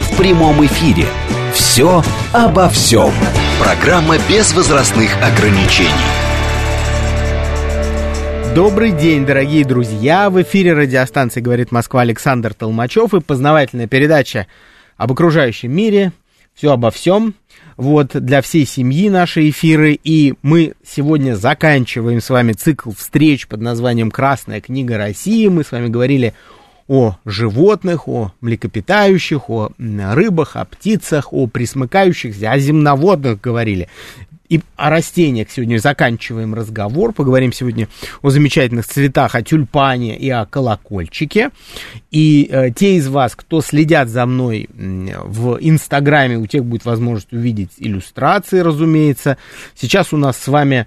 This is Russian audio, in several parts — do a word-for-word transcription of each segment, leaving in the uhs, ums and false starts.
в прямом эфире. «Все обо всем». Программа без возрастных ограничений. Добрый день, дорогие друзья! В эфире радиостанции «Говорит Москва» Александр Толмачев и познавательная передача об окружающем мире «Все обо всем». Вот, для всей семьи наши эфиры. И мы сегодня заканчиваем с вами цикл встреч под названием «Красная книга России». Мы с вами говорили о животных, о млекопитающих, о рыбах, о птицах, о пресмыкающихся, о земноводных говорили. И о растениях сегодня заканчиваем разговор. Поговорим сегодня о замечательных цветах, о тюльпане и о колокольчике. И э, те из вас, кто следят за мной в Инстаграме, у тех будет возможность увидеть иллюстрации, разумеется. Сейчас у нас с вами э,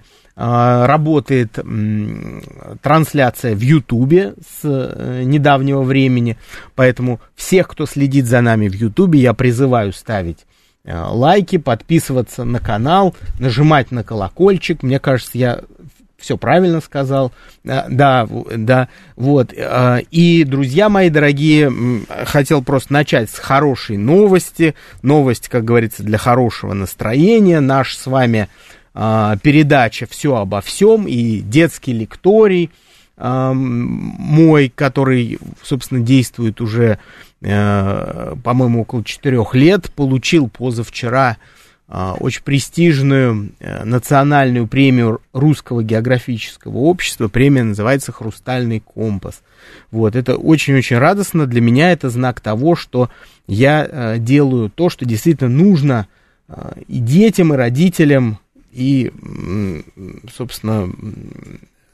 работает э, трансляция в Ютубе с э, недавнего времени. Поэтому всех, кто следит за нами в Ютубе, я призываю ставить лайки, подписываться на канал, нажимать на колокольчик. Мне кажется, я все правильно сказал. Да, да, вот. И, друзья мои дорогие, хотел просто начать с хорошей новости. Новость, как говорится, для хорошего настроения. Наш с вами передача «Все обо всем» и детский лекторий мой, который, собственно, действует уже, по-моему, около четырех лет, получил позавчера очень престижную национальную премию Русского географического общества. Премия называется «Хрустальный компас». Вот, это очень-очень радостно. Для меня это знак того, что я делаю то, что действительно нужно и детям, и родителям, и, собственно,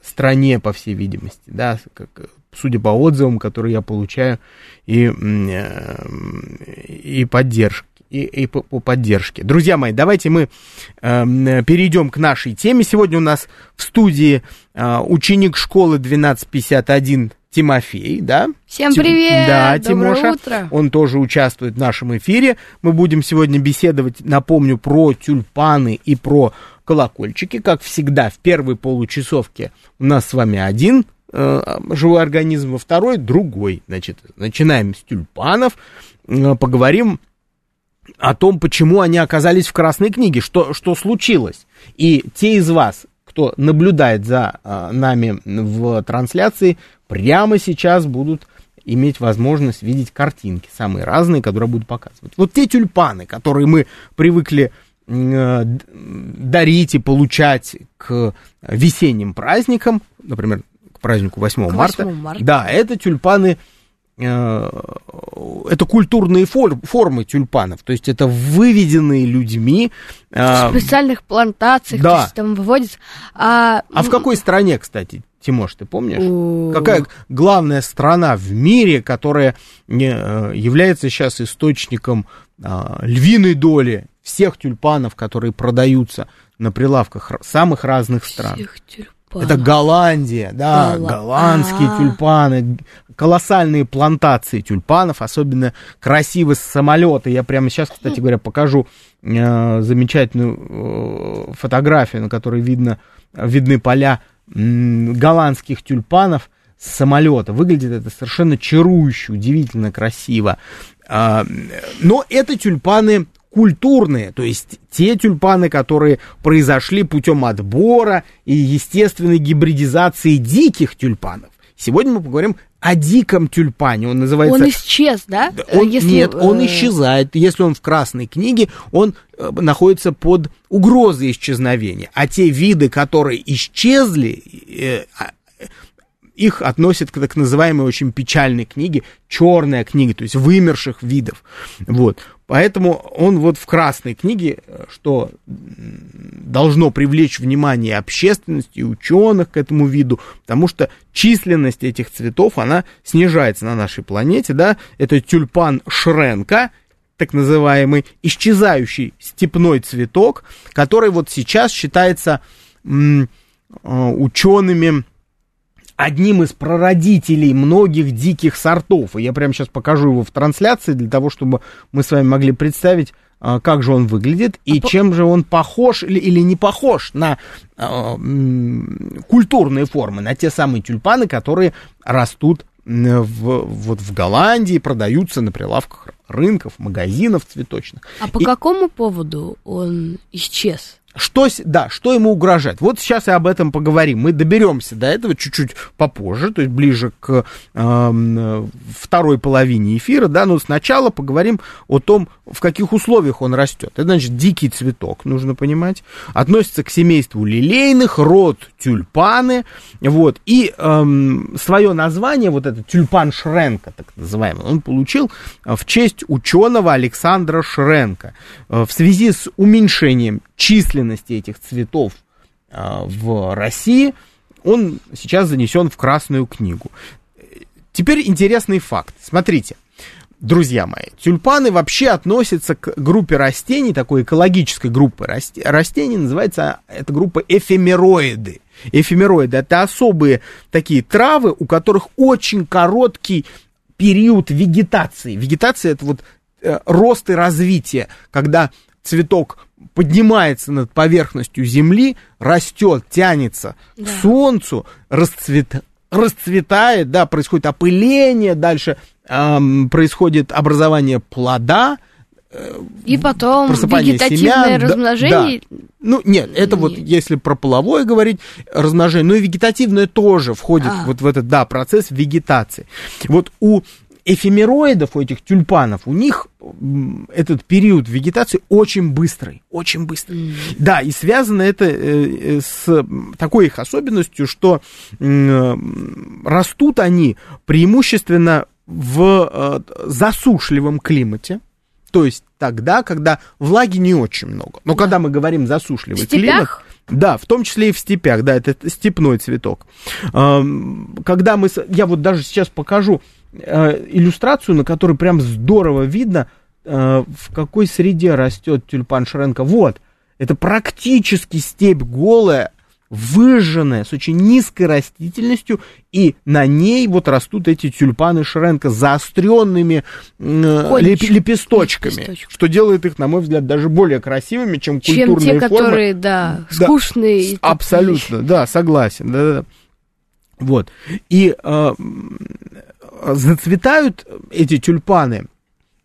стране, по всей видимости, да, как, судя по отзывам, которые я получаю, и, и, поддержки, и, и по, по поддержке. Друзья мои, давайте мы э, перейдем к нашей теме. Сегодня у нас в студии э, ученик школы двенадцать пятьдесят один Тимофей, да? Всем привет! Да, доброе Тимоша. Утро! Он тоже участвует в нашем эфире. Мы будем сегодня беседовать, напомню, про тюльпаны и про колокольчики. Как всегда, в первой получасовке у нас с вами один э, живой организм, во второй другой. Значит, начинаем с тюльпанов, э, поговорим о том, почему они оказались в Красной книге, что, что случилось. И те из вас, кто наблюдает за э, нами в трансляции, прямо сейчас будут иметь возможность видеть картинки, самые разные, которые будут показывать. Вот те тюльпаны, которые мы привыкли э, дарить и получать к весенним праздникам, например, к празднику восьмого марта, да, это тюльпаны, э, это культурные фор, формы тюльпанов, то есть это выведенные людьми. Э, в специальных плантациях, да. То есть там выводится. А, а в какой стране, кстати? Тимош, ты помнишь? О-о-о. Какая главная страна в мире, которая является сейчас источником львиной доли всех тюльпанов, которые продаются на прилавках самых разных стран? Всех тюльпанов. Это Голландия, да, Гол... голландские А-а-а. тюльпаны, колоссальные плантации тюльпанов, особенно красиво с самолета. Я прямо сейчас, кстати говоря, покажу замечательную фотографию, на которой видно, видны поля голландских тюльпанов с самолета. Выглядит это совершенно чарующе, удивительно красиво. Но это тюльпаны культурные, то есть те тюльпаны, которые произошли путем отбора и естественной гибридизации диких тюльпанов. Сегодня мы поговорим о диком тюльпане. Он называется... Он исчез, да? Он... Если... Нет, он исчезает. Если он в Красной книге, он находится под угрозой исчезновения. А те виды, которые исчезли, их относят к так называемой очень печальной книге, черная книга, то есть вымерших видов. Вот. Поэтому он вот в Красной книге, что должно привлечь внимание общественности и ученых к этому виду, потому что численность этих цветов, она снижается на нашей планете, да, это тюльпан Шренка, так называемый исчезающий степной цветок, который вот сейчас считается м, учеными одним из прародителей многих диких сортов. И я прямо сейчас покажу его в трансляции для того, чтобы мы с вами могли представить, как же он выглядит и а чем по... же он похож или, или не похож на э, м, культурные формы, на те самые тюльпаны, которые растут в, вот в Голландии, продаются на прилавках рынков, магазинов цветочных. А по и... какому поводу он исчез? Что, да, что ему угрожает? Вот сейчас и об этом поговорим. Мы доберемся до этого чуть-чуть попозже, то есть ближе к э, второй половине эфира, да, но сначала поговорим о том, в каких условиях он растет. Это значит дикий цветок, нужно понимать. Относится к семейству лилейных, род тюльпаны, вот, и э, свое название, вот это тюльпан Шренка, так называемый, он получил в честь ученого Александра Шренка. В связи с уменьшением численности этих цветов а, в России, он сейчас занесен в Красную книгу. Теперь интересный факт. Смотрите, друзья мои, тюльпаны вообще относятся к группе растений, такой экологической группы растений, называется эта группа эфемероиды. Эфемероиды – это особые такие травы, у которых очень короткий период вегетации. Вегетация – это вот э, рост и развитие, когда цветок поднимается над поверхностью земли, растет, тянется да. к солнцу, расцвет, расцветает, да, происходит опыление, дальше эм, происходит образование плода. Э, И потом вегетативное семян, размножение. Да, да. Ну, нет, это нет. вот если про половое говорить, размножение, но и вегетативное тоже входит а. вот в этот, да, процесс вегетации. Вот у эфемероидов, у этих тюльпанов, у них этот период вегетации очень быстрый, очень быстрый. Mm. Да, и связано это с такой их особенностью, что растут они преимущественно в засушливом климате, то есть тогда, когда влаги не очень много. Но yeah. когда мы говорим засушливый климат... Да, в том числе и в степях, да, это степной цветок. Когда мы... Я вот даже сейчас покажу иллюстрацию, на которой прям здорово видно, в какой среде растет тюльпан Шренка. Вот, это практически степь голая, выжженная, с очень низкой растительностью, и на ней вот растут эти тюльпаны Шренка с заостренными э, леп, лепесточками, лепесточки. Что делает их, на мой взгляд, даже более красивыми, чем, чем культурные те, формы. Которые, да, скучные. Да, абсолютно, такие. Да, согласен. Да, да. Вот. И э, зацветают эти тюльпаны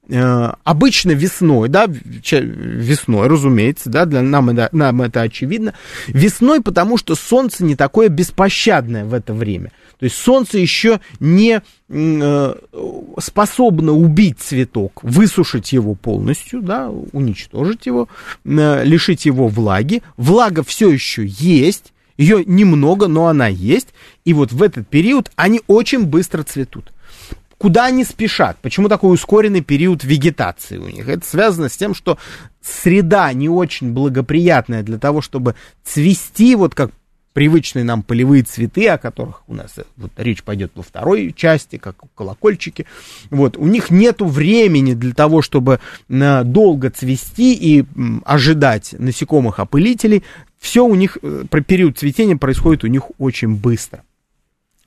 э, обычно весной, да, весной, разумеется, да, для нам, это, нам это очевидно. Весной, потому что солнце не такое беспощадное в это время. То есть солнце еще не э, способно убить цветок, высушить его полностью, да, уничтожить его, э, лишить его влаги. Влага все еще есть. Ее немного, но она есть. И вот в этот период они очень быстро цветут. Куда они спешат? Почему такой ускоренный период вегетации у них? Это связано с тем, что среда не очень благоприятная для того, чтобы цвести, вот как привычные нам полевые цветы, о которых у нас вот речь пойдет во второй части, как колокольчики. Вот. У них нет времени для того, чтобы долго цвести и ожидать насекомых-опылителей. Все у них, период цветения происходит у них очень быстро.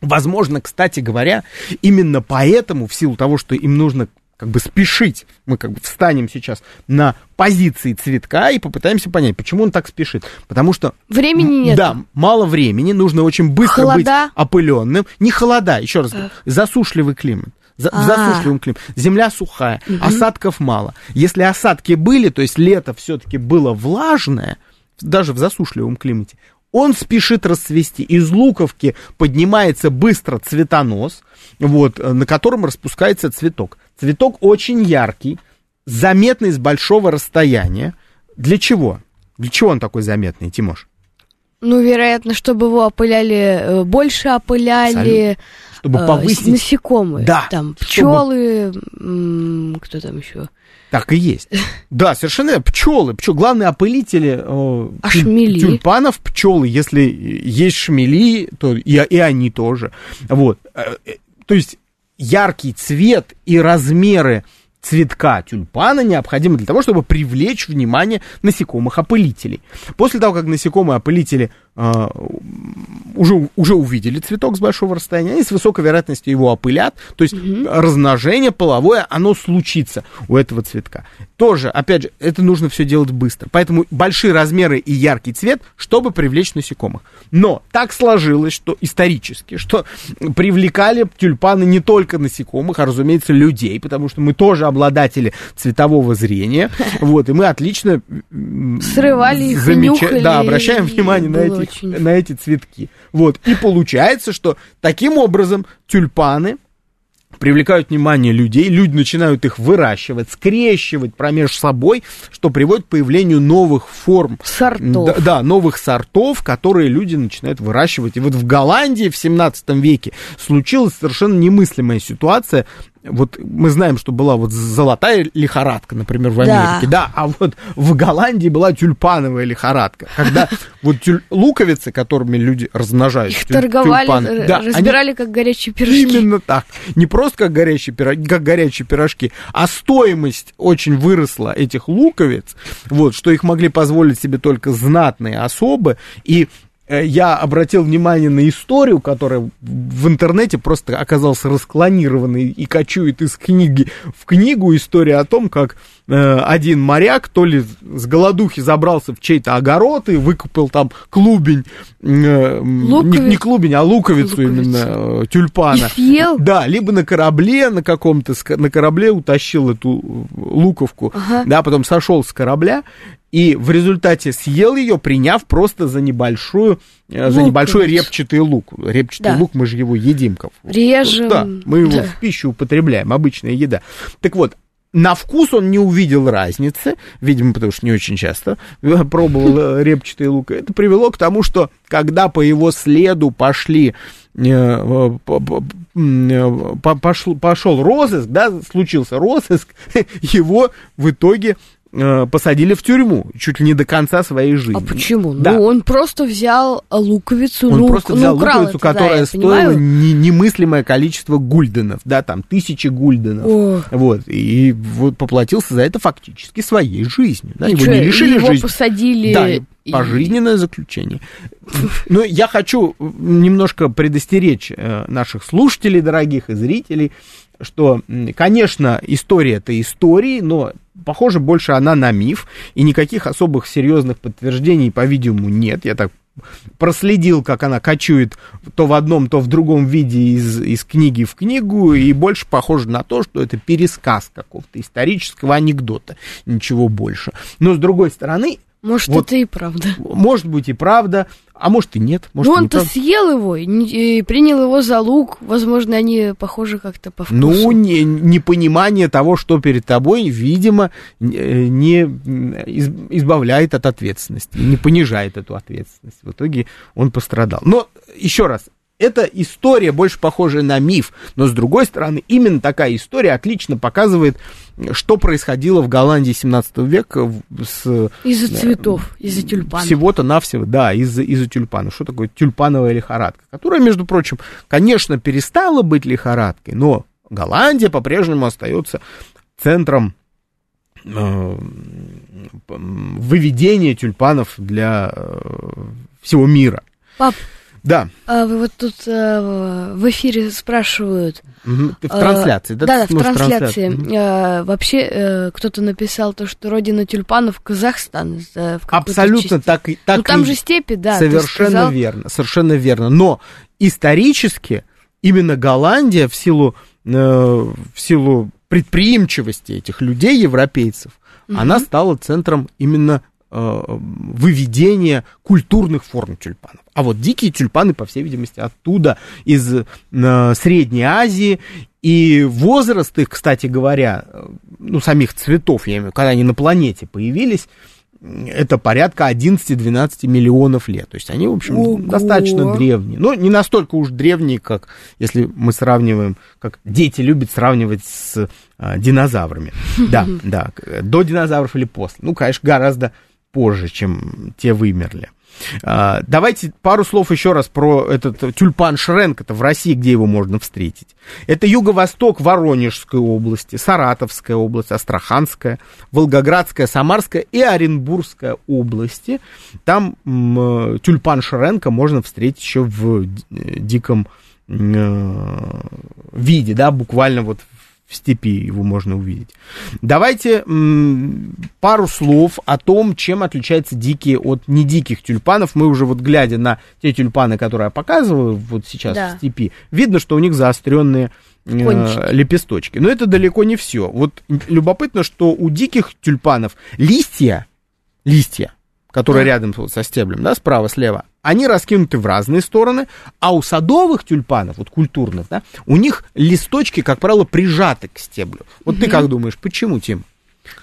Возможно, кстати говоря, именно поэтому, в силу того, что им нужно как бы спешить, мы как бы встанем сейчас на позиции цветка и попытаемся понять, почему он так спешит. Потому что... Времени нет. Да, мало времени, нужно очень быстро холода. Быть опыленным. Не холода, еще раз говорю, засушливый климат. За, в засушливом климате. Земля сухая, угу. осадков мало. Если осадки были, то есть лето все-таки было влажное, даже в засушливом климате, он спешит расцвести. Из луковки поднимается быстро цветонос, вот, на котором распускается цветок. Цветок очень яркий, заметный с большого расстояния. Для чего? Для чего он такой заметный, Тимош? Ну, вероятно, чтобы его опыляли, больше опыляли, чтобы повысить... насекомые, да, там, пчелы, чтобы... кто там еще? Так и есть. Да, совершенно. Пчелы. Пчел, главные опылители э, а тю, тюльпанов пчелы. Если есть шмели, то и, и они тоже. Вот. То есть яркий цвет и размеры цветка тюльпана необходимы для того, чтобы привлечь внимание насекомых-опылителей. После того, как насекомые-опылители э, уже, уже увидели цветок с большого расстояния, они с высокой вероятностью его опылят, то есть mm-hmm. размножение половое, оно случится у этого цветка. Тоже, опять же, это нужно все делать быстро. Поэтому большие размеры и яркий цвет, чтобы привлечь насекомых. Но так сложилось, что исторически, что привлекали тюльпаны не только насекомых, а, разумеется, людей, потому что мы тоже обладатели цветового зрения, вот, и мы отлично срывали их, замеч... нюхали, да, обращаем внимание на эти, очень... на эти цветки, вот, и получается, что таким образом тюльпаны привлекают внимание людей, люди начинают их выращивать, скрещивать промеж собой, что приводит к появлению новых форм. Сортов. Да, да, новых сортов, которые люди начинают выращивать. И вот в Голландии в семнадцатом веке случилась совершенно немыслимая ситуация. Вот мы знаем, что была вот золотая лихорадка, например, в Америке, да, да, а вот в Голландии была тюльпановая лихорадка, когда вот тюль... луковицы, которыми люди размножают, их тюль... торговали, тюльпаны, да, разбирали они... как горячие пирожки. Именно так, не просто как горячие, пирож... как горячие пирожки, а стоимость очень выросла этих луковиц, вот, что их могли позволить себе только знатные особы, и... Я обратил внимание на историю, которая в интернете просто оказалась расклонированной и кочует из книги в книгу. История о том, как один моряк то ли с голодухи забрался в чей-то огород и выкупил там клубень, не, не клубень, а луковицу, луковицу именно тюльпана. И съел? Да, либо на корабле, на каком-то, на корабле утащил эту луковку, ага. да, потом сошел с корабля. И в результате съел ее, приняв просто за небольшую, за небольшой репчатый лук. Репчатый да. лук, мы же его едим. Режем. Да, мы его да. в пищу употребляем, обычная еда. Так вот, на вкус он не увидел разницы, видимо, потому что не очень часто пробовал репчатый лук. Это привело к тому, что когда по его следу пошли... Пошел, пошел розыск, да, случился розыск, его в итоге... посадили в тюрьму чуть ли не до конца своей жизни. А почему? Да. Ну, он просто взял луковицу, он ну, просто взял ну, луковицу, это, которая да, стоила не, немыслимое количество гульденов, да, там тысячи гульденов, Ох. вот, и вот поплатился за это фактически своей жизнью. Да, его что, не лишили его жизни. Посадили... Да, пожизненное заключение. Но я хочу немножко предостеречь наших слушателей, дорогих, и зрителей, что, конечно, история это история, но похоже, больше она на миф, и никаких особых серьезных подтверждений, по-видимому, нет. Я так проследил, как она кочует то в одном, то в другом виде из, из книги в книгу, и больше похоже на то, что это пересказ какого-то исторического анекдота, ничего больше. Но, с другой стороны... Может, вот, это и правда. Может быть, и правда, а может, и нет. Может, ну, он-то съел его и принял его за лук. Возможно, они похожи как-то по вкусу. Ну, не, непонимание того, что перед тобой, видимо, не избавляет от ответственности, не понижает эту ответственность. В итоге он пострадал. Но, еще раз, эта история больше похожа на миф, но, с другой стороны, именно такая история отлично показывает, что происходило в Голландии семнадцатого века с... Из-за цветов, из-за тюльпанов. Всего-то навсего, да, из-за, из-за тюльпанов. Что такое тюльпановая лихорадка? Которая, между прочим, конечно, перестала быть лихорадкой, но Голландия по-прежнему остается центром э, выведения тюльпанов для э, всего мира. Пап, да. А, вот тут а, в эфире спрашивают. Угу. Ты в трансляции, а, да? Да, да, в трансляции. Трансляции. А, вообще а, кто-то написал то, что родина тюльпанов Казахстан. В абсолютно части. так и так. Ну там и... же степи, да. Совершенно верно, совершенно верно. Но исторически именно Голландия в силу, э, в силу предприимчивости этих людей, европейцев, угу. она стала центром именно выведение культурных форм тюльпанов. А вот дикие тюльпаны, по всей видимости, оттуда, из Средней Азии. И возраст их, кстати говоря, ну, самих цветов, я имею в виду, когда они на планете появились, это порядка одиннадцать-двенадцать миллионов лет. То есть они, в общем, Ого. достаточно древние. Но не настолько уж древние, как если мы сравниваем, как дети любят сравнивать с а, динозаврами. Да, да, до динозавров или после. Ну, конечно, гораздо позже, чем те вымерли. Давайте пару слов еще раз про этот тюльпан Шренка. Это в России, где его можно встретить. Это юго-восток Воронежской области, Саратовская область, Астраханская, Волгоградская, Самарская и Оренбургская области. Там м, тюльпан Шренка можно встретить еще в диком м, виде, да, буквально вот в степи его можно увидеть. Давайте м, пару слов о том, чем отличаются дикие от недиких тюльпанов. Мы уже вот глядя на те тюльпаны, которые я показываю вот сейчас да. в степи, видно, что у них заостренные э, лепесточки. Но это далеко не все. Вот любопытно, что у диких тюльпанов листья, листья, которые да. рядом вот со стеблем, да, справа-слева, они раскинуты в разные стороны, а у садовых тюльпанов, вот культурных, да, у них листочки, как правило, прижаты к стеблю. Вот mm-hmm. ты как думаешь, почему, Тим?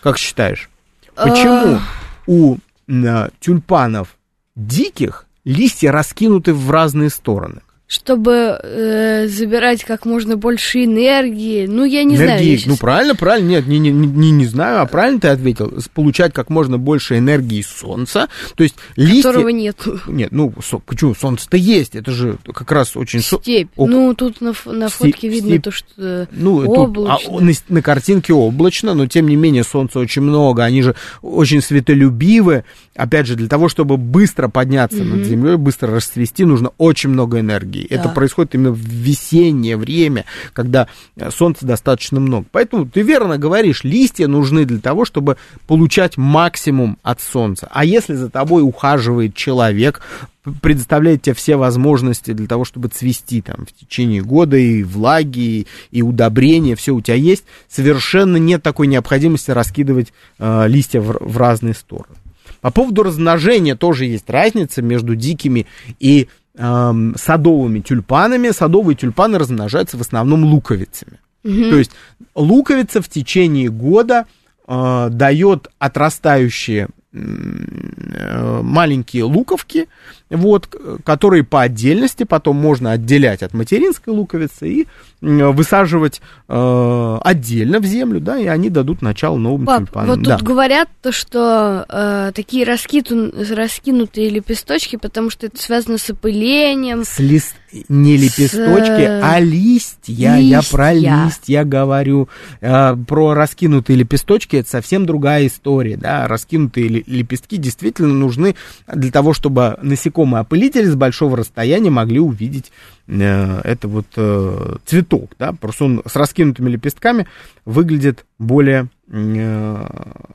Как считаешь? Почему uh... у э, тюльпанов диких листья раскинуты в разные стороны? Чтобы э, забирать как можно больше энергии. Ну, я не энергии. знаю. Ну, правильно, правильно. Нет, не, не, не, не знаю, а правильно ты ответил. Получать как можно больше энергии солнца. То есть листья... Которого нет. Нет, ну, со... почему? Солнце-то есть. Это же как раз очень... Степь. О... Ну, тут на, на фотке степь, видно степь. то, что ну, облачно. Тут, а, на, на картинке облачно, но, тем не менее, солнца очень много. Они же очень светолюбивы. Опять же, для того, чтобы быстро подняться mm-hmm. над землей, быстро расцвести, нужно очень много энергии. Это да. происходит именно в весеннее время, когда солнца достаточно много. Поэтому ты верно говоришь, листья нужны для того, чтобы получать максимум от солнца. А если за тобой ухаживает человек, предоставляет тебе все возможности для того, чтобы цвести там, в течение года, и влаги, и удобрения, все у тебя есть, совершенно нет такой необходимости раскидывать э, листья в, в разные стороны. По поводу размножения тоже есть разница между дикими и садовыми тюльпанами. Садовые тюльпаны размножаются в основном луковицами. Mm-hmm. То есть луковица в течение года э, дает отрастающие э, маленькие луковки, вот, которые по отдельности потом можно отделять от материнской луковицы и э, высаживать э, отдельно в землю, да, и они дадут начало новым Пап, тюльпанам. Вот тут да. говорят, то, что э, такие раскиту, раскинутые лепесточки, потому что это связано с опылением. С лист... Не лепесточки, с... а листья. листья. Я про листья говорю. Э, про раскинутые лепесточки это совсем другая история. Да? Раскинутые лепестки действительно нужны для того, чтобы насекомые опылители с большого расстояния могли увидеть э, это вот э, цветок, да, просто он с раскинутыми лепестками выглядит более э,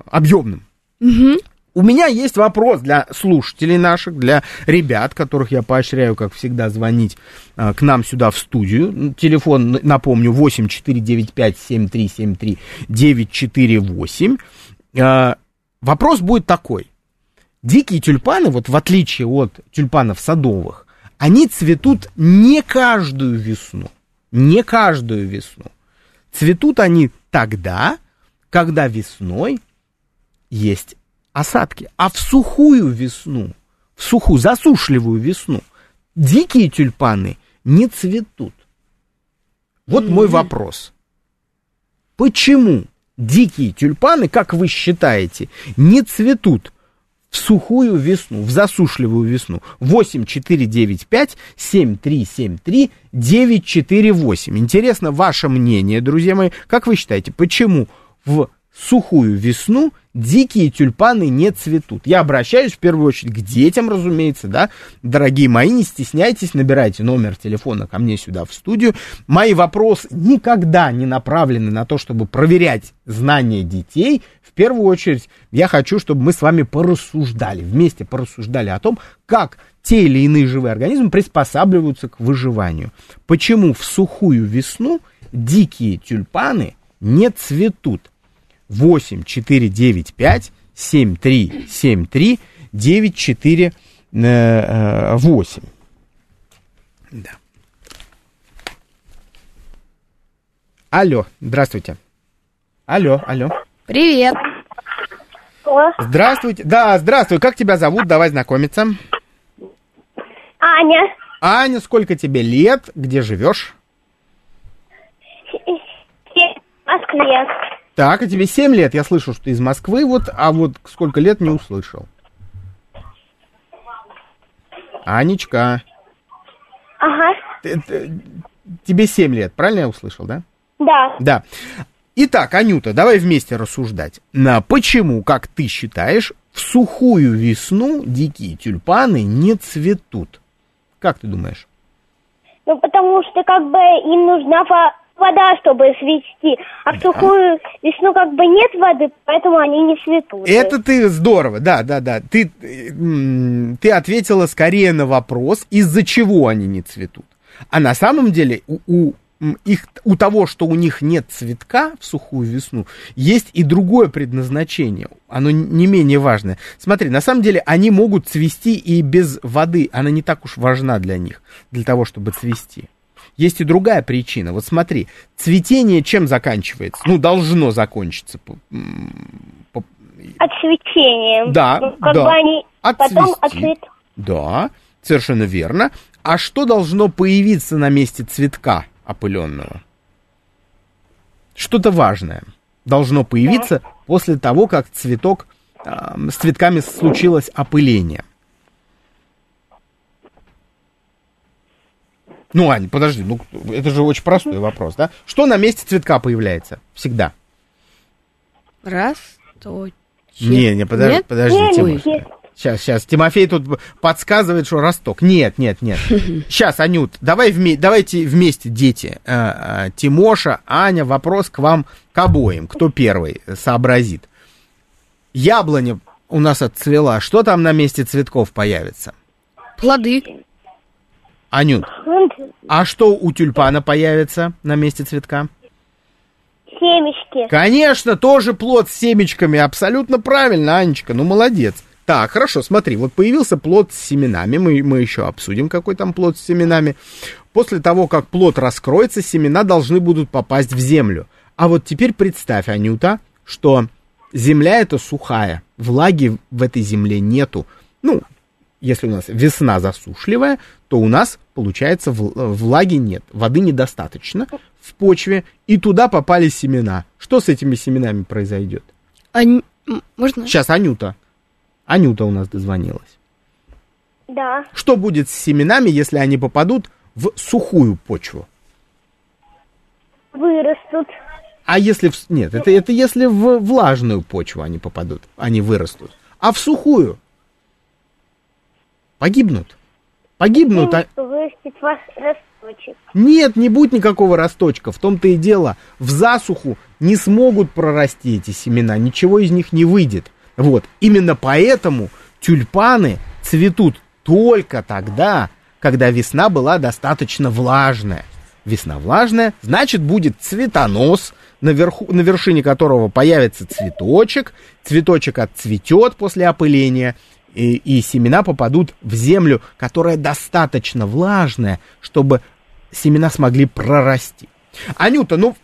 объемным. Угу. У меня есть вопрос для слушателей наших, для ребят, которых я поощряю, как всегда, звонить э, к нам сюда в студию. Телефон, напомню, восемь четыре девять пять семь три семь три девять четыре восемь. Э, вопрос будет такой. Дикие тюльпаны, вот в отличие от тюльпанов садовых, они цветут не каждую весну. Не каждую весну. Цветут они тогда, когда весной есть осадки. А в сухую весну, в сухую, засушливую весну, дикие тюльпаны не цветут. Вот mm-hmm. мой вопрос. Почему дикие тюльпаны, как вы считаете, не цветут в сухую весну, в засушливую весну? восемь четыре девять пять семь три семь три девять четыре восемь. Интересно ваше мнение, друзья мои. Как вы считаете, почему в сухую весну дикие тюльпаны не цветут? Я обращаюсь в первую очередь к детям, разумеется, да. Дорогие мои, не стесняйтесь, набирайте номер телефона ко мне сюда в студию. Мои вопросы никогда не направлены на то, чтобы проверять знания детей. В первую очередь я хочу, чтобы мы с вами порассуждали, вместе порассуждали о том, как те или иные живые организмы приспосабливаются к выживанию. Почему в сухую весну дикие тюльпаны не цветут? восемь четыре девять пять семь три семь три девять четыре восемь. Да. Алло, здравствуйте. Алло, алло. Привет. Здравствуйте. Да, здравствуй. Как тебя зовут? Давай знакомиться. Аня. Аня, сколько тебе лет? Где живешь? В Москве. Так, а тебе семь лет. Я слышал, что ты из Москвы, вот, а вот сколько лет не услышал. Анечка. Ага. Ты, ты, тебе семь лет, правильно я услышал, да? Да. Да. Итак, Анюта, давай вместе рассуждать. Почему, как ты считаешь, в сухую весну дикие тюльпаны не цветут? Как ты думаешь? Ну, потому что как бы им нужна вода, чтобы цвести, а да. в сухую весну как бы нет воды, поэтому они не цветут. Это ты здорово, да, да, да. Ты, ты ответила скорее на вопрос, из-за чего они не цветут. А на самом деле у, у, их, у того, что у них нет цветка в сухую весну, есть и другое предназначение. Оно не менее важное. Смотри, на самом деле они могут цвести и без воды. Она не так уж важна для них, для того, чтобы цвести. Есть и другая причина. Вот смотри, цветение чем заканчивается? Ну, должно закончиться. От цветения. Да, ну, как да. бы они отцвести. Потом отцветут. Да, совершенно верно. А что должно появиться на месте цветка опыленного? Что-то важное должно появиться да. после того, как цветок, э, с цветками случилось опыление. Ну, Ань, подожди, ну это же очень простой вопрос, да? Что на месте цветка появляется всегда? Росточек. Не, не, подож... нет? подожди, подожди, Тимофей. Сейчас, сейчас, Тимофей тут подсказывает, что росток. Нет, нет, нет. Сейчас, Анют, давай вме... давайте вместе, дети. Тимоша, Аня, вопрос к вам, к обоим. Кто первый сообразит? Яблоня у нас отцвела. Что там на месте цветков появится? Плоды. Анют, а что у тюльпана появится на месте цветка? Семечки. Конечно, тоже плод с семечками. Абсолютно правильно, Анечка, ну молодец. Так, хорошо, смотри, вот появился плод с семенами. Мы, мы еще обсудим, какой там плод с семенами. После того, как плод раскроется, семена должны будут попасть в землю. А вот теперь представь, Анюта, что земля эта сухая. Влаги в этой земле нету. Ну, если у нас весна засушливая, то у нас, получается, влаги нет, воды недостаточно в почве, и туда попали семена. Что с этими семенами произойдет? Ань... Можно? Сейчас, Анюта. Анюта у нас дозвонилась. Да. Что будет с семенами, если они попадут в сухую почву? Вырастут. А если... В... Нет, это, это если в влажную почву они попадут, они вырастут. А в сухую? Погибнут. Погибнут. А... Вырастет ваш росточек. Нет, не будет никакого росточка. В том-то и дело. В засуху не смогут прорасти эти семена. Ничего из них не выйдет. Вот. Именно поэтому тюльпаны цветут только тогда, когда весна была достаточно влажная. Весна влажная, значит, будет цветонос, наверху, на вершине которого появится цветочек. Цветочек отцветет после опыления. И, и семена попадут в землю, которая достаточно влажная, чтобы семена смогли прорасти. Анюта, ну,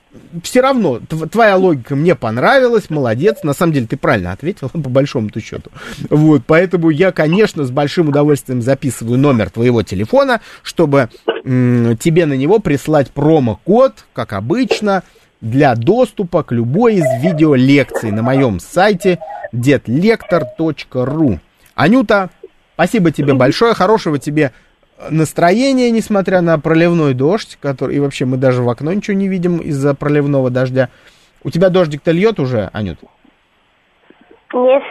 все равно, тв- твоя логика мне понравилась, молодец. На самом деле, ты правильно ответила, по большому-то счету. Вот, поэтому я, конечно, с большим удовольствием записываю номер твоего телефона, чтобы м- тебе на него прислать промокод, как обычно, для доступа к любой из видеолекций на моем сайте детлектор точка ру. Анюта, спасибо тебе большое, хорошего тебе настроения, несмотря на проливной дождь, который... и вообще мы даже в окно ничего не видим из-за проливного дождя. У тебя дождик-то льет уже, Анют? Нет.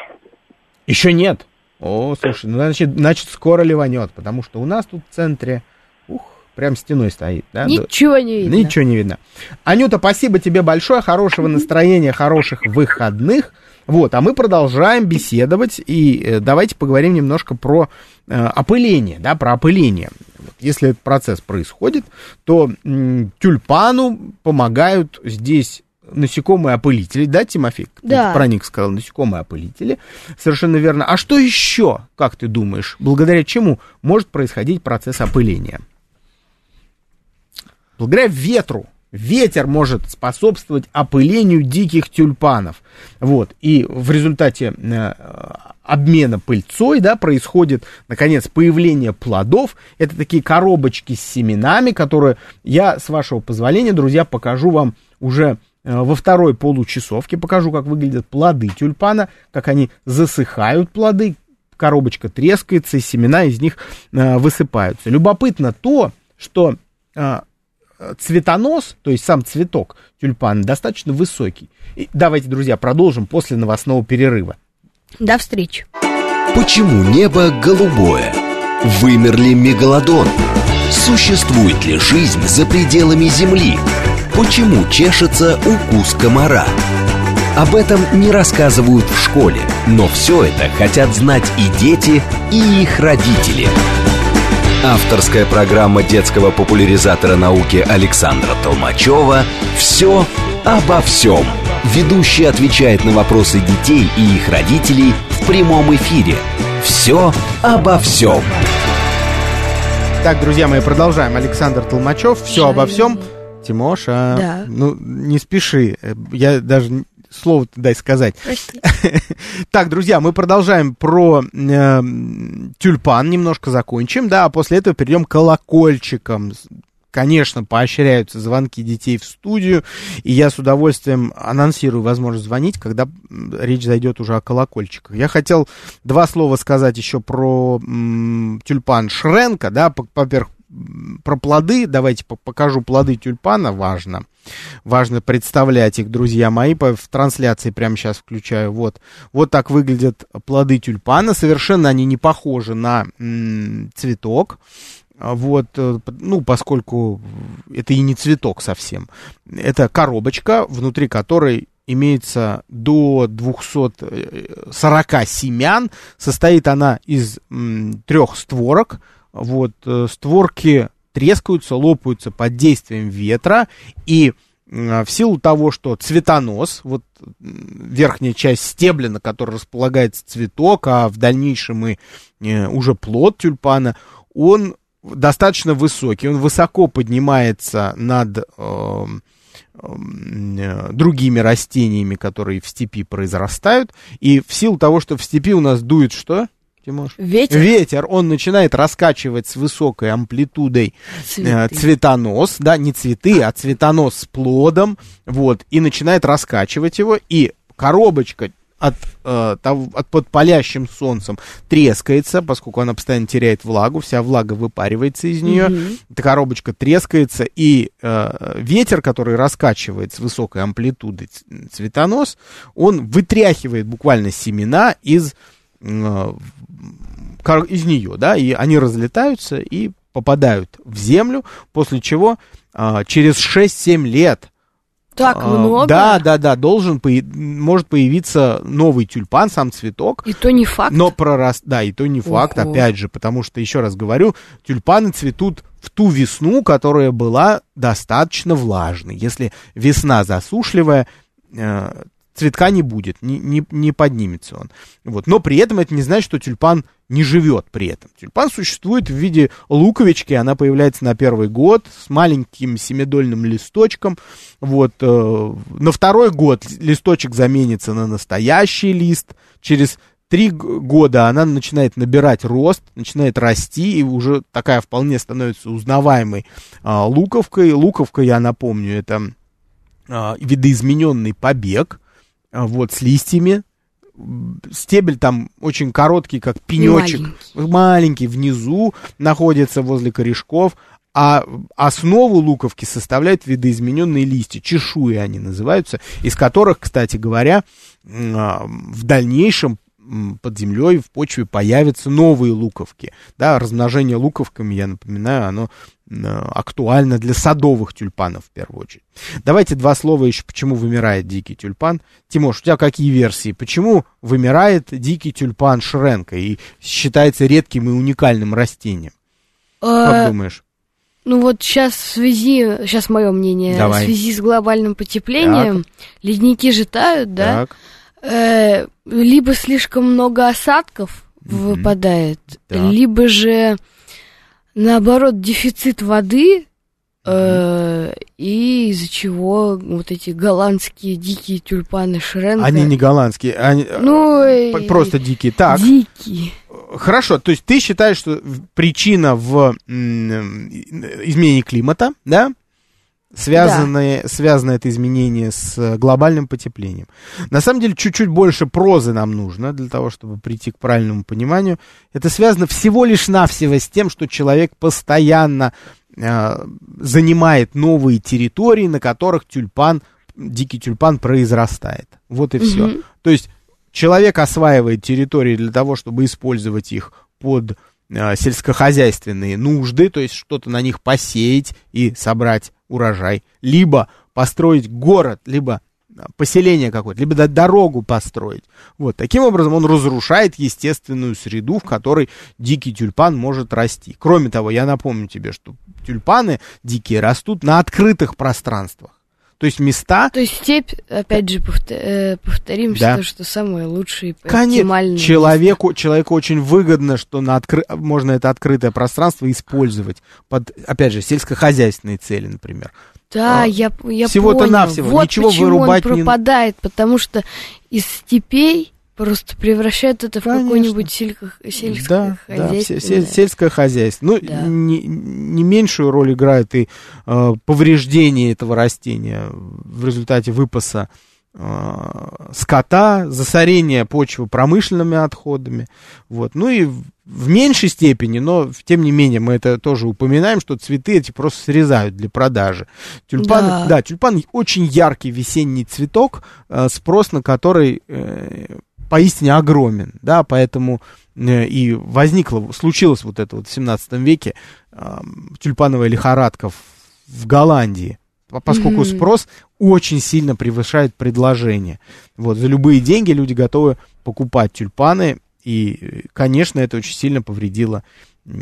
Еще нет? О, слушай, ну, значит, значит, скоро ливанет, потому что у нас тут в центре, ух, прям стеной стоит. Да? Ничего не видно. Ничего не видно. Анюта, спасибо тебе большое, хорошего настроения, хороших выходных. Вот, а мы продолжаем беседовать, и давайте поговорим немножко про э, опыление, да, про опыление. Вот, если этот процесс происходит, то м, тюльпану помогают здесь насекомые-опылители, да, Тимофей? Да. Про них сказал, насекомые-опылители, совершенно верно. А что еще, как ты думаешь, благодаря чему может происходить процесс опыления? Благодаря ветру. Ветер может способствовать опылению диких тюльпанов. Вот. И в результате э, обмена пыльцой, да, происходит, наконец, появление плодов. Это такие коробочки с семенами, которые я, с вашего позволения, друзья, покажу вам уже э, во второй получасовке. Покажу, как выглядят плоды тюльпана, как они засыхают плоды, коробочка трескается, и семена из них э, высыпаются. Любопытно то, что э, цветонос, то есть сам цветок тюльпана, достаточно высокий. И давайте, друзья, продолжим после новостного перерыва. До встречи. Почему небо голубое? Вымер ли мегалодон? Существует ли жизнь за пределами Земли? Почему чешется укус комара? Об этом не рассказывают в школе, но все это хотят знать и дети, и их родители. Авторская программа детского популяризатора науки Александра Толмачева «Все обо всем». Ведущий отвечает на вопросы детей и их родителей в прямом эфире. «Все обо всем». Так, друзья мои, продолжаем. Александр Толмачев «Все обо всем». Тимоша, да. Ну не спеши, я даже... Слово-то дай сказать. Так, друзья, мы продолжаем про э, тюльпан, немножко закончим, да, а после этого перейдем к колокольчикам. Конечно, поощряются звонки детей в студию, и я с удовольствием анонсирую возможность звонить, когда речь зайдет уже о колокольчиках. Я хотел два слова сказать еще про м, тюльпан Шренка, да, во-первых, про плоды. Давайте покажу плоды тюльпана, важно. Важно представлять их, друзья мои. В трансляции прямо сейчас включаю. Вот, вот так выглядят плоды тюльпана. Совершенно они не похожи на м- цветок. Вот, ну, поскольку это и не цветок совсем. Это коробочка, внутри которой имеется до двухсот сорока семян. Состоит она из м- трех створок. Вот, створки трескаются, лопаются под действием ветра, и э, в силу того, что цветонос, вот верхняя часть стебля, на которой располагается цветок, а в дальнейшем и э, уже плод тюльпана, он достаточно высокий, он высоко поднимается над э, э, другими растениями, которые в степи произрастают, и в силу того, что в степи у нас дует что? Ветер. Ветер, он начинает раскачивать с высокой амплитудой э, цветонос, да, не цветы, а цветонос с плодом, вот, и начинает раскачивать его, и коробочка от, э, того, от, под палящим солнцем трескается, поскольку она постоянно теряет влагу, вся влага выпаривается из нее, mm-hmm. эта коробочка трескается, и э, ветер, который раскачивает с высокой амплитудой цветонос, он вытряхивает буквально семена из... из нее, да, и они разлетаются и попадают в землю, после чего а, через шесть-семь лет так а, много? Да, да, да, должен, может появиться новый тюльпан, сам цветок. И то не факт. Но прорас... Да, и то не факт, Ого. опять же, потому что, еще раз говорю, тюльпаны цветут в ту весну, которая была достаточно влажной. Если весна засушливая, цветка не будет, не, не, не поднимется он. Вот. Но при этом это не значит, что тюльпан не живет при этом. Тюльпан существует в виде луковички, она появляется на первый год с маленьким семидольным листочком. Вот. На второй год листочек заменится на настоящий лист. Через три года она начинает набирать рост, начинает расти и уже такая вполне становится узнаваемой а, луковкой. Луковка, я напомню, это а, видоизмененный побег. Вот, с листьями. Стебель там очень короткий, как пенечек. Маленький. Маленький, внизу находится возле корешков. А основу луковки составляют видоизмененные листья, чешуи они называются, из которых, кстати говоря, в дальнейшем под землей, в почве появятся новые луковки. Да, размножение луковками, я напоминаю, оно актуально для садовых тюльпанов в первую очередь. Давайте два слова еще, почему вымирает дикий тюльпан. Тимош, у тебя какие версии? Почему вымирает дикий тюльпан Шренка и считается редким и уникальным растением? Как думаешь? Ну вот сейчас в связи, сейчас мое мнение, Давай. в связи с глобальным потеплением, так. ледники же тают, да? Так. Либо слишком много осадков mm-hmm. выпадает, да. либо же наоборот дефицит воды, э, mm-hmm. и из-за чего вот эти голландские дикие тюльпаны Шренка. Они не голландские, они ну, э, просто дикие. Так. Дикие. Хорошо, то есть ты считаешь, что причина в м- изменении климата, да? Связаны, да. Связано это изменение с глобальным потеплением. На самом деле, чуть-чуть больше прозы нам нужно для того, чтобы прийти к правильному пониманию. Это связано всего лишь навсего с тем, что человек постоянно э, занимает новые территории, на которых тюльпан, дикий тюльпан произрастает. Вот и все. Mm-hmm. То есть человек осваивает территории для того, чтобы использовать их под э, сельскохозяйственные нужды, то есть что-то на них посеять и собрать урожай, либо построить город, либо поселение какое-то, либо дорогу построить. Вот. Таким образом он разрушает естественную среду, в которой дикий тюльпан может расти. Кроме того, я напомню тебе, что тюльпаны дикие растут на открытых пространствах. То есть места... То есть степь, опять же, повторимся, да. то, что самое лучшее, оптимальное. Человеку, человеку очень выгодно, что на откры... можно это открытое пространство использовать под, опять же, сельскохозяйственные цели, например. Да, а, я, я всего-то понял. Навсего. Вот ничего почему вырубать он пропадает, не... потому что из степей просто превращают это в Конечно. Какое-нибудь сельско... сельское да, хозяйство. Да, сель... сельское хозяйство. Ну, да. не, не меньшую роль играет и э, повреждение этого растения в результате выпаса э, скота, засорение почвы промышленными отходами. Вот. Ну и в меньшей степени, но тем не менее мы это тоже упоминаем, что цветы эти просто срезают для продажи. Тюльпан, да. Да, тюльпан очень яркий весенний цветок, э, спрос на который... Э, поистине огромен, да, поэтому и возникло, случилось вот это вот в семнадцатом веке э, тюльпановая лихорадка в, в Голландии, поскольку mm-hmm. спрос очень сильно превышает предложение. Вот, за любые деньги люди готовы покупать тюльпаны, и, конечно, это очень сильно повредило э,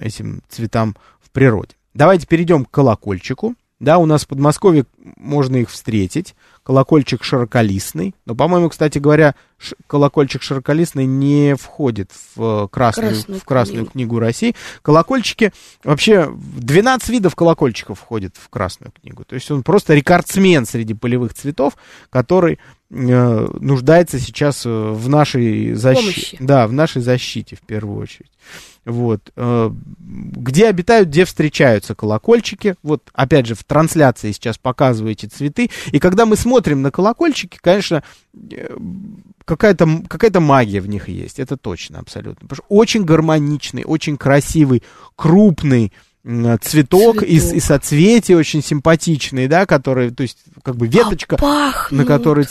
этим цветам в природе. Давайте перейдем к колокольчику. Да, у нас в Подмосковье можно их встретить. Колокольчик широколистный. Но, по-моему, кстати говоря, ш- колокольчик широколистный не входит в Красную, красную, в красную книгу. книгу России. Колокольчики... Вообще, двенадцать видов колокольчиков входит в Красную книгу. То есть он просто рекордсмен среди полевых цветов, который э, нуждается сейчас в нашей защите. Да, в нашей защите, в первую очередь. Вот. Где обитают, где встречаются колокольчики. Вот, опять же, в трансляции сейчас показываю эти цветы. И когда мы смотрим на колокольчики, конечно, какая-то, какая-то магия в них есть. Это точно, абсолютно. Потому что очень гармоничный, очень красивый, крупный цветок, цветок. И, и соцветия очень симпатичные, да, которые, то есть, как бы веточка, а на которой...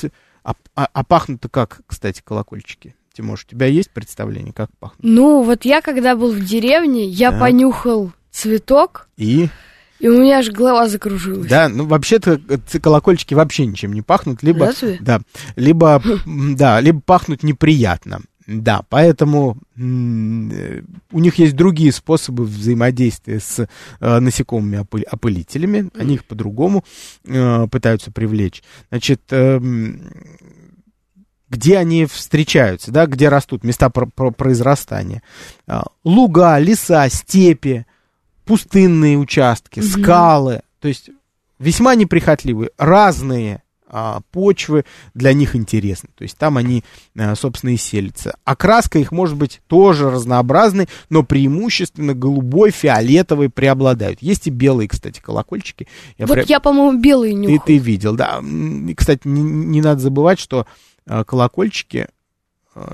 А, а, а пахнут-то как, кстати, колокольчики? Тимош, у тебя есть представление, как пахнет? Ну, вот я, когда был в деревне, я да. понюхал цветок, и? и у меня аж голова закружилась. Да, ну, вообще-то колокольчики вообще ничем не пахнут, либо, да, либо, да, либо пахнут неприятно. Да, поэтому м- у них есть другие способы взаимодействия с э, насекомыми-опылителями, опы- они их по-другому э, пытаются привлечь. Значит... Э, где они встречаются, да, где растут места про- про- произрастания. Луга, леса, степи, пустынные участки, угу. скалы. То есть весьма неприхотливые, разные а, почвы для них интересны. То есть там они, а, собственно, и селятся. Окраска их может быть тоже разнообразной, но преимущественно голубой, фиолетовый преобладают. Есть и белые, кстати, колокольчики. Я вот пре... я, по-моему, белые нюхал. Ты, ты видел, да. Кстати, не, не надо забывать, что колокольчики,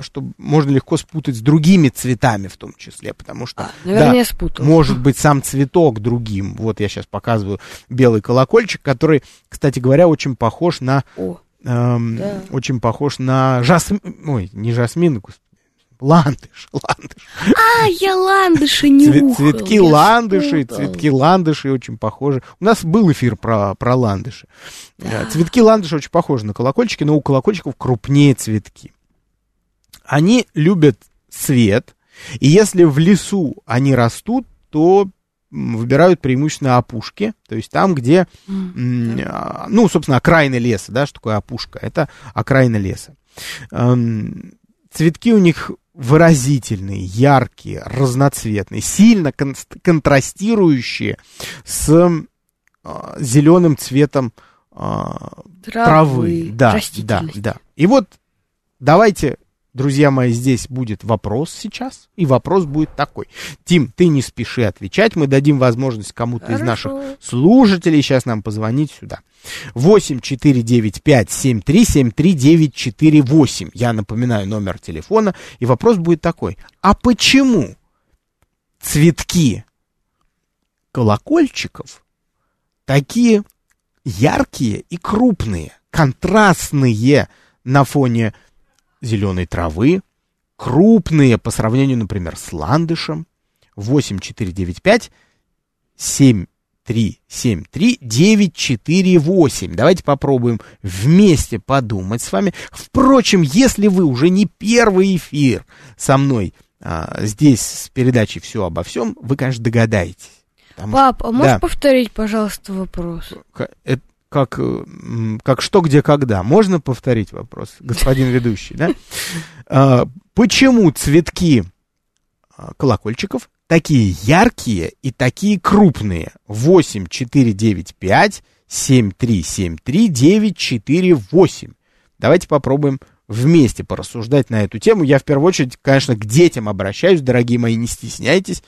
что можно легко спутать с другими цветами в том числе, потому что а, наверное, да, может быть сам цветок другим. Вот я сейчас показываю белый колокольчик, который, кстати говоря, очень похож на О, эм, да. очень похож на жасмин, ой, не жасмин, господи, ландыш, ландыш. А, я ландыши не ухал. Цветки я ландыши, спутал. Цветки ландыши очень похожи. У нас был эфир про, про ландыши. Да. Цветки ландыши очень похожи на колокольчики, но у колокольчиков крупнее цветки. Они любят свет, и если в лесу они растут, то выбирают преимущественно опушки, то есть там, где, mm-hmm. ну, собственно, окраины леса, да, что такое опушка, это окраина леса. Цветки у них выразительные, яркие, разноцветные, сильно кон- контрастирующие с э, зеленым цветом э, травы. травы. Да, да, да. И вот давайте Друзья мои, здесь будет вопрос сейчас, и вопрос будет такой. Тим, ты не спеши отвечать, мы дадим возможность кому-то Хорошо. из наших слушателей сейчас нам позвонить сюда. восемь четыре девять пять семь три семь три девять четыре восемь. Я напоминаю номер телефона, и вопрос будет такой. А почему цветки колокольчиков такие яркие и крупные, контрастные на фоне зеленой травы, крупные по сравнению, например, с ландышем? восемь четыре девять пять семь три семь три девять четыре восемь. Давайте попробуем вместе подумать с вами. Впрочем, если вы уже не первый эфир со мной а, здесь с передачей «Всё обо всём», вы, конечно, догадаетесь. Потому Пап, что... а можешь да. повторить, пожалуйста, вопрос? Это... Как, как что, где, когда. Можно повторить вопрос, господин ведущий, да? А, почему цветки колокольчиков такие яркие и такие крупные? восемь четыре девять пять семь три семь три девять четыре восемь. Давайте попробуем вместе порассуждать на эту тему. Я в первую очередь, конечно, к детям обращаюсь, дорогие мои, не стесняйтесь.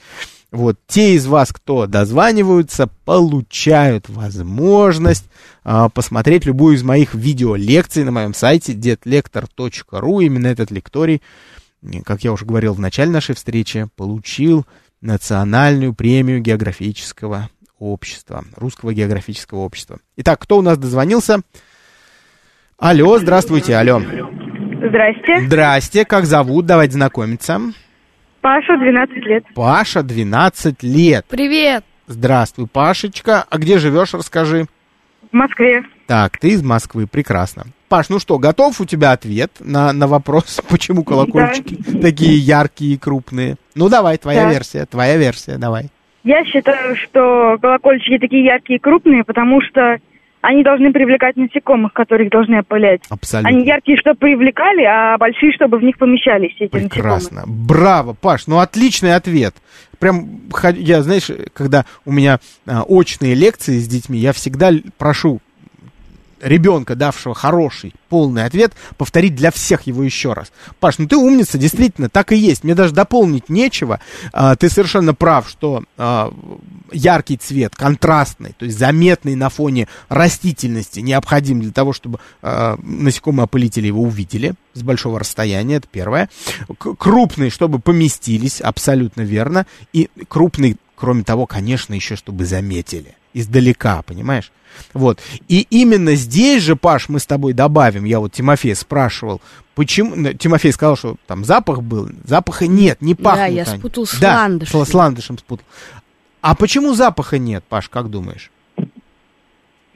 Вот, те из вас, кто дозваниваются, получают возможность а, посмотреть любую из моих видеолекций на моем сайте детлектор точка ру. Именно этот лекторий, как я уже говорил в начале нашей встречи, получил национальную премию географического общества, Русского географического общества. Итак, кто у нас дозвонился? Алло, здравствуйте, алло. Здрасте. Здрасте, как зовут? Давайте знакомиться. Паша, двенадцать лет. Паша, двенадцать лет. Привет. Здравствуй, Пашечка. А где живешь, расскажи? В Москве. Так, ты из Москвы, прекрасно. Паш, ну что, готов у тебя ответ на, на вопрос, почему колокольчики да. такие яркие и крупные? Ну давай, твоя да. версия, твоя версия, давай. Я считаю, что колокольчики такие яркие и крупные, потому что они должны привлекать насекомых, которые их должны опылять. Абсолютно. Они яркие, чтобы привлекали, а большие, чтобы в них помещались эти насекомые. Прекрасно. Браво, Паш. Ну, отличный ответ. Прям, я, знаешь, когда у меня а, очные лекции с детьми, я всегда прошу ребенка, давшего хороший, полный ответ, повторить для всех его еще раз. Паш, ну ты умница, действительно, так и есть. Мне даже дополнить нечего. А, ты совершенно прав, что а, яркий цвет, контрастный, то есть заметный на фоне растительности, необходим для того, чтобы а, насекомые-опылители его увидели с большого расстояния, это первое. К- крупный, чтобы поместились, абсолютно верно. И крупный, кроме того, конечно, еще чтобы заметили издалека, понимаешь? Вот. И именно здесь же, Паш, мы с тобой добавим, я вот Тимофея спрашивал, почему... Тимофей сказал, что там запах был, запаха нет, не пахнет. Да, я они. спутал с да, ландышем. с ландышем спутал. А почему запаха нет, Паш, как думаешь?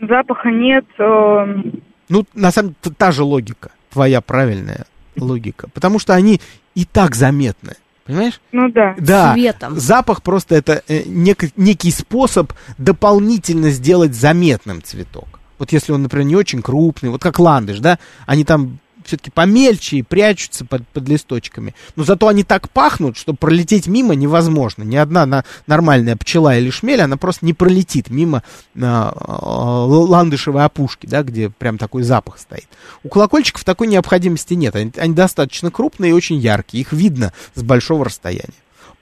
Запаха нет. Э... Ну, на самом деле, та же логика, твоя правильная логика, потому что они и так заметны. Понимаешь? Ну да. Да. Светом. Запах просто это нек- некий способ дополнительно сделать заметным цветок. Вот если он, например, не очень крупный, вот как ландыш, да, они там все-таки помельче и прячутся под, под листочками. Но зато они так пахнут, что пролететь мимо невозможно. Ни одна на, нормальная пчела или шмель, она просто не пролетит мимо а, а, ландышевой опушки, да, где прям такой запах стоит. У колокольчиков такой необходимости нет. Они, они достаточно крупные и очень яркие. Их видно с большого расстояния.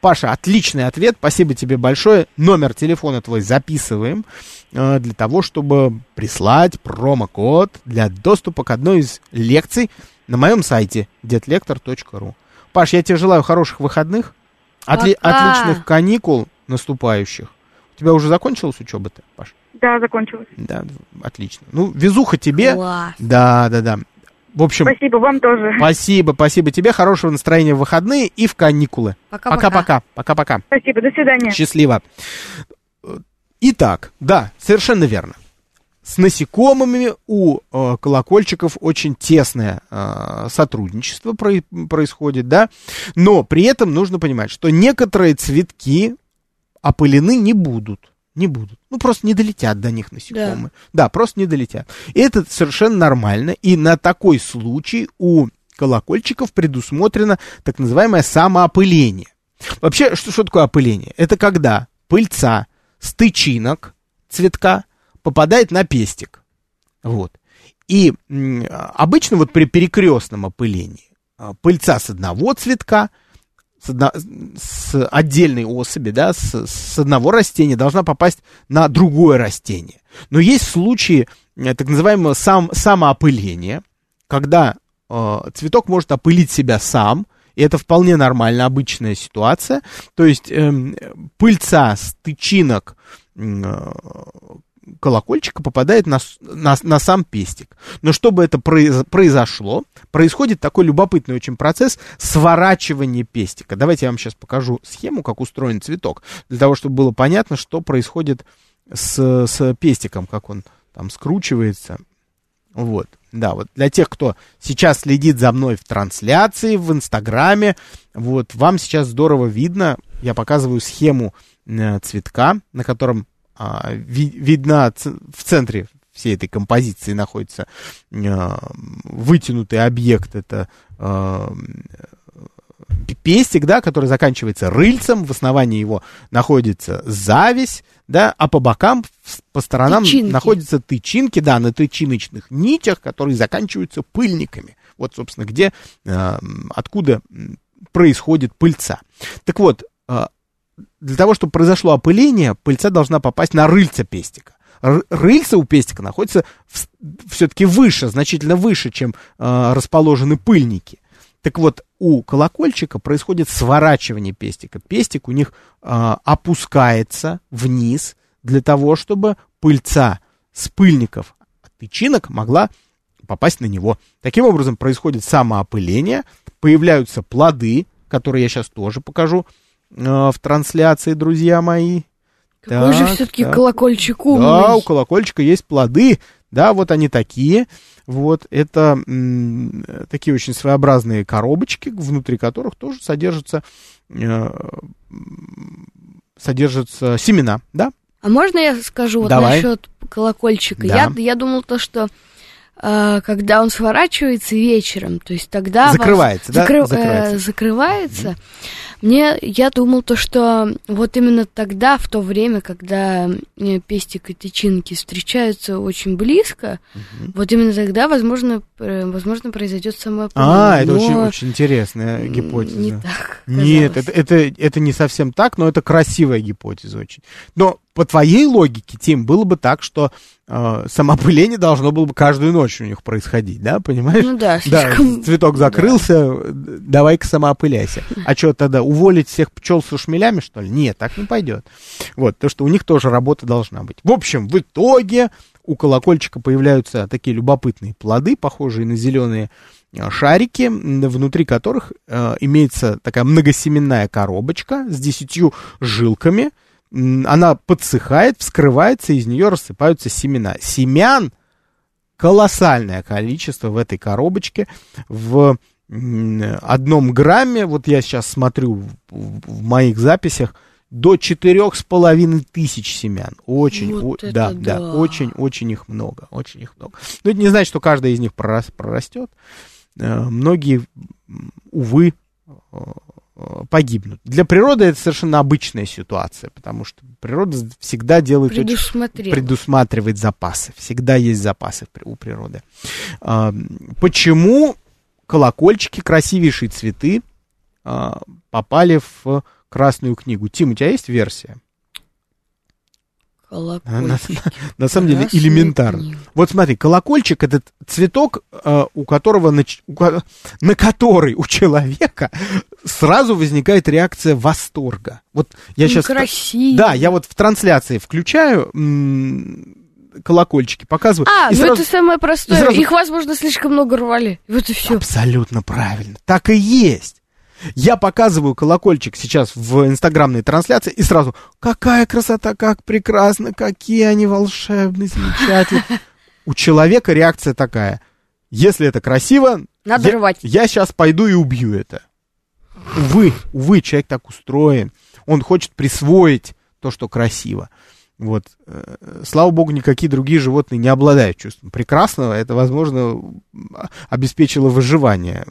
Паша, отличный ответ. Спасибо тебе большое. Номер телефона твой записываем э, для того, чтобы прислать промокод для доступа к одной из лекций на моем сайте детлектор точка ру. Паш, я тебе желаю хороших выходных, отли- отличных каникул наступающих. У тебя уже закончилась учеба-то, Паш? Да, закончилась. Да, отлично. Ну, везуха тебе. Класс. Да, да, да. В общем, спасибо вам тоже. Спасибо, спасибо тебе. Хорошего настроения в выходные и в каникулы. Пока-пока. Пока-пока. Пока-пока. Спасибо, до свидания. Счастливо. Итак, да, совершенно верно. С насекомыми у э, колокольчиков очень тесное э, сотрудничество про- происходит, да. Но при этом нужно понимать, что некоторые цветки опылены не будут. Не будут. Ну, просто не долетят до них насекомые. Да. да, просто не долетят. И это совершенно нормально. И на такой случай у колокольчиков предусмотрено так называемое самоопыление. Вообще, что, что такое опыление? Это когда пыльца с тычинок цветка попадает на пестик. Вот. И м- обычно вот при перекрестном опылении пыльца с одного цветка, с, одно, с отдельной особи, да, с, с одного растения должна попасть на другое растение. Но есть случаи так называемого сам, самоопыления, когда э, цветок может опылить себя сам, и это вполне нормально, обычная ситуация. То есть э, пыльца с тычинок э, колокольчика попадает на, на, на сам пестик. Но чтобы это произ, произошло, происходит такой любопытный очень процесс сворачивания пестика. Давайте я вам сейчас покажу схему, как устроен цветок, для того, чтобы было понятно, что происходит с, с пестиком, как он там скручивается. Вот. Да, вот для тех, кто сейчас следит за мной в трансляции, в Инстаграме, вот, вам сейчас здорово видно. Я показываю схему э, цветка, на котором э, ви, видно ц, в центре всей этой композиции находится э, вытянутый объект, это э, пестик, да, который заканчивается рыльцем, в основании его находится завязь, да, а по бокам, по сторонам тычинки. Находятся тычинки, да, на тычиночных нитях, которые заканчиваются пыльниками. Вот, собственно, где, э, откуда происходит пыльца. Так вот, э, для того, чтобы произошло опыление, пыльца должна попасть на рыльце пестика. Рыльца у пестика находится все-таки выше, значительно выше, чем э, расположены пыльники. Так вот, у колокольчика происходит сворачивание пестика. Пестик у них э, опускается вниз для того, чтобы пыльца с пыльников от тычинок могла попасть на него. Таким образом, происходит самоопыление, появляются плоды, которые я сейчас тоже покажу э, в трансляции, друзья мои. Какой так, же все-таки так. Колокольчик умный. Да, у колокольчика есть плоды. Да, вот они такие, вот, это м, такие очень своеобразные коробочки, внутри которых тоже содержатся, э, содержатся семена, да? А можно я скажу вот насчет колокольчика? Да. Я, я думал то, что э, когда он сворачивается вечером, то есть тогда... Закрывается, вас, да? Закры, закрывается. Э, закрывается. Mm-hmm. Мне, я думал то, что вот именно тогда, в то время, когда пестик и тычинки встречаются очень близко, угу. вот именно тогда, возможно, возможно произойдет самоопыление. А, это очень, очень интересная гипотеза. Не так. Нет, это, это, это не совсем так, но это красивая гипотеза очень. Но по твоей логике, Тим, было бы так, что э, самоопыление должно было бы каждую ночь у них происходить, да, понимаешь? Ну да, слишком... Да, цветок закрылся, да. Давай-ка самоопыляйся. А что тогда, уволить всех пчел со шмелями, что ли? Нет, так не пойдет. Вот, то, что у них тоже работа должна быть. В общем, в итоге у колокольчика появляются такие любопытные плоды, похожие на зеленые шарики, внутри которых э, имеется такая многосеменная коробочка с десятью жилками. Она подсыхает, вскрывается, и из нее рассыпаются семена. Семян колоссальное количество в этой коробочке. В одном грамме, вот я сейчас смотрю в моих записях, до четырех с половиной тысяч семян. Очень, вот о, да, да. да, очень, очень их много, очень их много. Но это не значит, что каждая из них прорастет. Многие, увы, погибнут. Для природы это совершенно обычная ситуация, потому что природа всегда делает очень, предусматривает запасы. Всегда есть запасы у природы. Почему колокольчики, красивейшие цветы, попали в Красную книгу? Тим, у тебя есть версия? Колокольчики. На, на, на самом деле элементарно. Книга. Вот смотри, колокольчик — это цветок, у которого на, у, на который у человека сразу возникает реакция восторга. Вот я сейчас, красиво. Да, я вот в трансляции включаю м- колокольчики, показываю. А, ну сразу, это самое простое. Сразу... Их, возможно, слишком много рвали. Вот и все. Абсолютно правильно. Так и есть. Я показываю колокольчик сейчас в инстаграмной трансляции, и сразу: какая красота, как прекрасно, какие они волшебные, замечательные. У человека реакция такая: если это красиво, надо я, рвать. Я сейчас пойду и убью это. Увы, увы, человек так устроен. Он хочет присвоить то, что красиво. Вот. Слава богу, никакие другие животные не обладают чувством прекрасного. Это, возможно, обеспечило выживание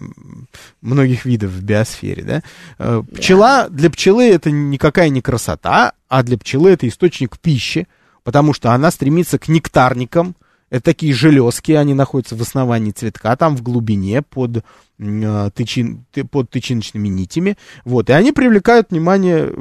многих видов в биосфере. Да? Да. Пчела, для пчелы это никакая не красота, а для пчелы это источник пищи, потому что она стремится к нектарникам. Это такие железки, они находятся в основании цветка, там в глубине под, э, тычин, ты, под тычиночными нитями. Вот, и они привлекают внимание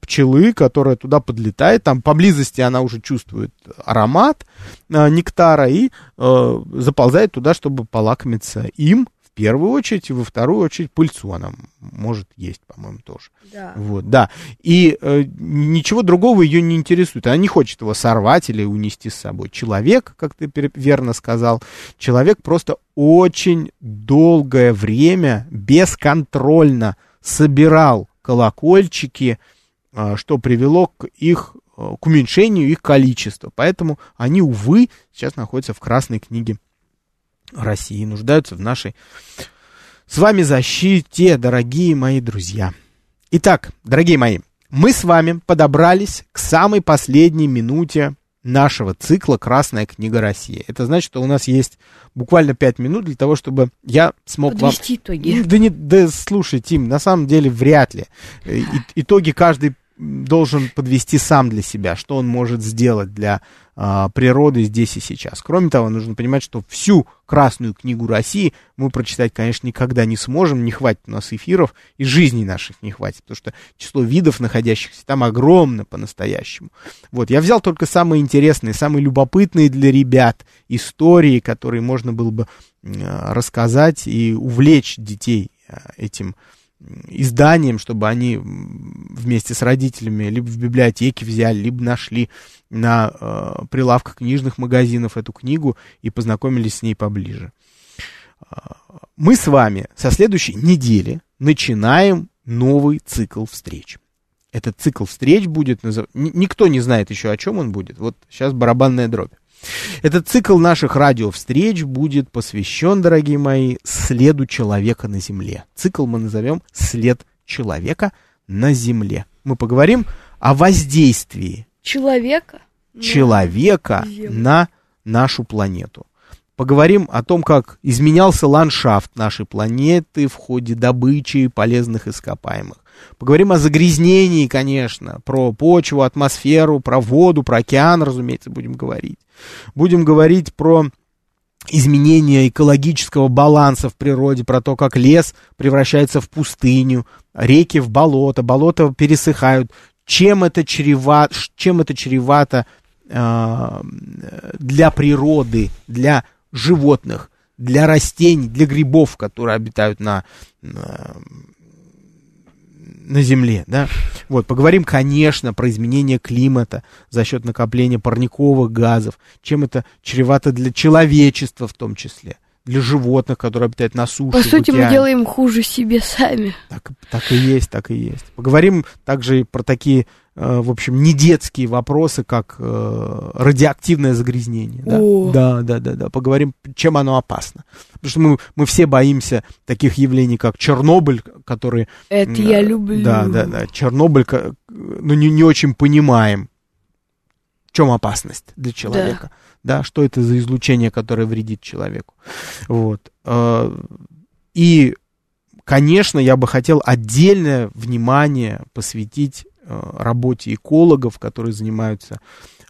пчелы, которая туда подлетает. Там поблизости она уже чувствует аромат э, нектара и э, заползает туда, чтобы полакомиться им. В первую очередь, и во вторую очередь пыльцу она может есть, по-моему, тоже. Да. Вот, да. И э, ничего другого ее не интересует. Она не хочет его сорвать или унести с собой. Человек, как ты верно сказал, человек просто очень долгое время бесконтрольно собирал колокольчики, э, что привело к их э, к уменьшению их количества. Поэтому они, увы, сейчас находятся в Красной книге России, нуждаются в нашей с вами защите, дорогие мои друзья. Итак, дорогие мои, мы с вами подобрались к самой последней минуте нашего цикла «Красная книга России». Это значит, что у нас есть буквально пять минут для того, чтобы я смог подвести вам... итоги. Да, не... да слушай, Тим, на самом деле вряд ли. И... Итоги каждый должен подвести сам для себя, что он может сделать для а, природы здесь и сейчас. Кроме того, нужно понимать, что всю Красную книгу России мы прочитать, конечно, никогда не сможем, не хватит у нас эфиров, и жизней наших не хватит, потому что число видов, находящихся там, огромно по-настоящему. Вот, я взял только самые интересные, самые любопытные для ребят истории, которые можно было бы а, рассказать и увлечь детей а, этим изданием, чтобы они вместе с родителями либо в библиотеке взяли, либо нашли на э, прилавках книжных магазинов эту книгу и познакомились с ней поближе. Мы с вами со следующей недели начинаем новый цикл встреч. Этот цикл встреч будет... Назов... Никто не знает еще, о чем он будет. Вот сейчас барабанная дробь. Этот цикл наших радиовстреч будет посвящен, дорогие мои, следу человека на Земле. Цикл мы назовем «След человека на Земле». Мы поговорим о воздействии человека, человека на нашу планету. Поговорим о том, как изменялся ландшафт нашей планеты в ходе добычи полезных ископаемых. Поговорим о загрязнении, конечно, про почву, атмосферу, про воду, про океан, разумеется, будем говорить. Будем говорить про изменение экологического баланса в природе, про то, как лес превращается в пустыню, реки в болото, болота пересыхают. Чем это чревато, чем это чревато э, для природы, для животных, для растений, для грибов, которые обитают на... на на Земле, да, вот, поговорим, конечно, про изменение климата за счет накопления парниковых газов, чем это чревато для человечества в том числе, для животных, которые обитают на суше. По сути, мы делаем хуже себе сами. Так, так и есть, так и есть. Поговорим также и про такие, э, в общем, недетские вопросы, как э, радиоактивное загрязнение. Да. да, да, да, да. Поговорим, чем оно опасно. Потому что мы, мы все боимся таких явлений, как Чернобыль, который... Это э, я люблю. Да, да, да. Чернобыль, ну, не, не очень понимаем, в чем опасность для человека. Да. Да, что это за излучение, которое вредит человеку. Вот. И, конечно, я бы хотел отдельное внимание посвятить работе экологов, которые занимаются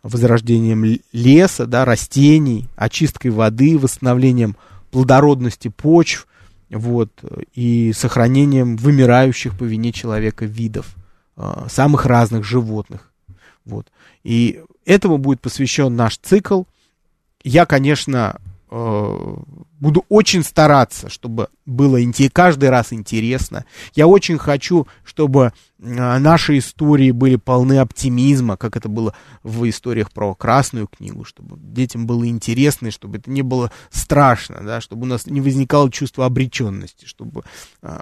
возрождением леса, да, растений, очисткой воды, восстановлением плодородности почв, вот, и сохранением вымирающих по вине человека видов, самых разных животных. Вот. И этому будет посвящен наш цикл. Я, конечно, буду очень стараться, чтобы было каждый раз интересно. Я очень хочу, чтобы наши истории были полны оптимизма, как это было в историях про Красную книгу, чтобы детям было интересно, чтобы это не было страшно, да, чтобы у нас не возникало чувство обреченности, чтобы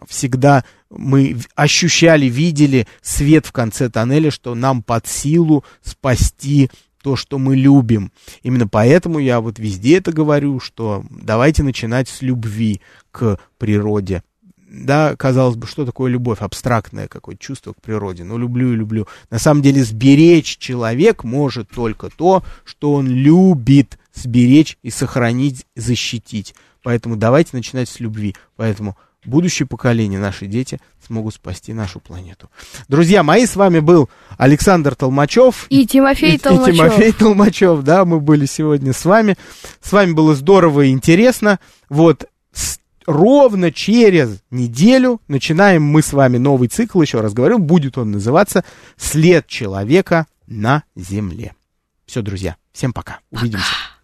всегда мы ощущали, видели свет в конце тоннеля, что нам под силу спасти то, что мы любим. Именно поэтому я вот везде это говорю, что давайте начинать с любви к природе. Да, казалось бы, что такое любовь? Абстрактное какое-то чувство к природе. Но люблю и люблю. На самом деле сберечь человек может только то, что он любит сберечь и сохранить, защитить. Поэтому давайте начинать с любви. Поэтому будущее поколение, наши дети, смогут спасти нашу планету. Друзья мои, с вами был Александр Толмачев. И Тимофей и, Толмачев. И Тимофей Толмачев, да, мы были сегодня с вами. С вами было здорово и интересно. Вот, с, ровно через неделю начинаем мы с вами новый цикл, еще раз говорю, будет он называться «След человека на Земле». Все, друзья, всем пока. Увидимся.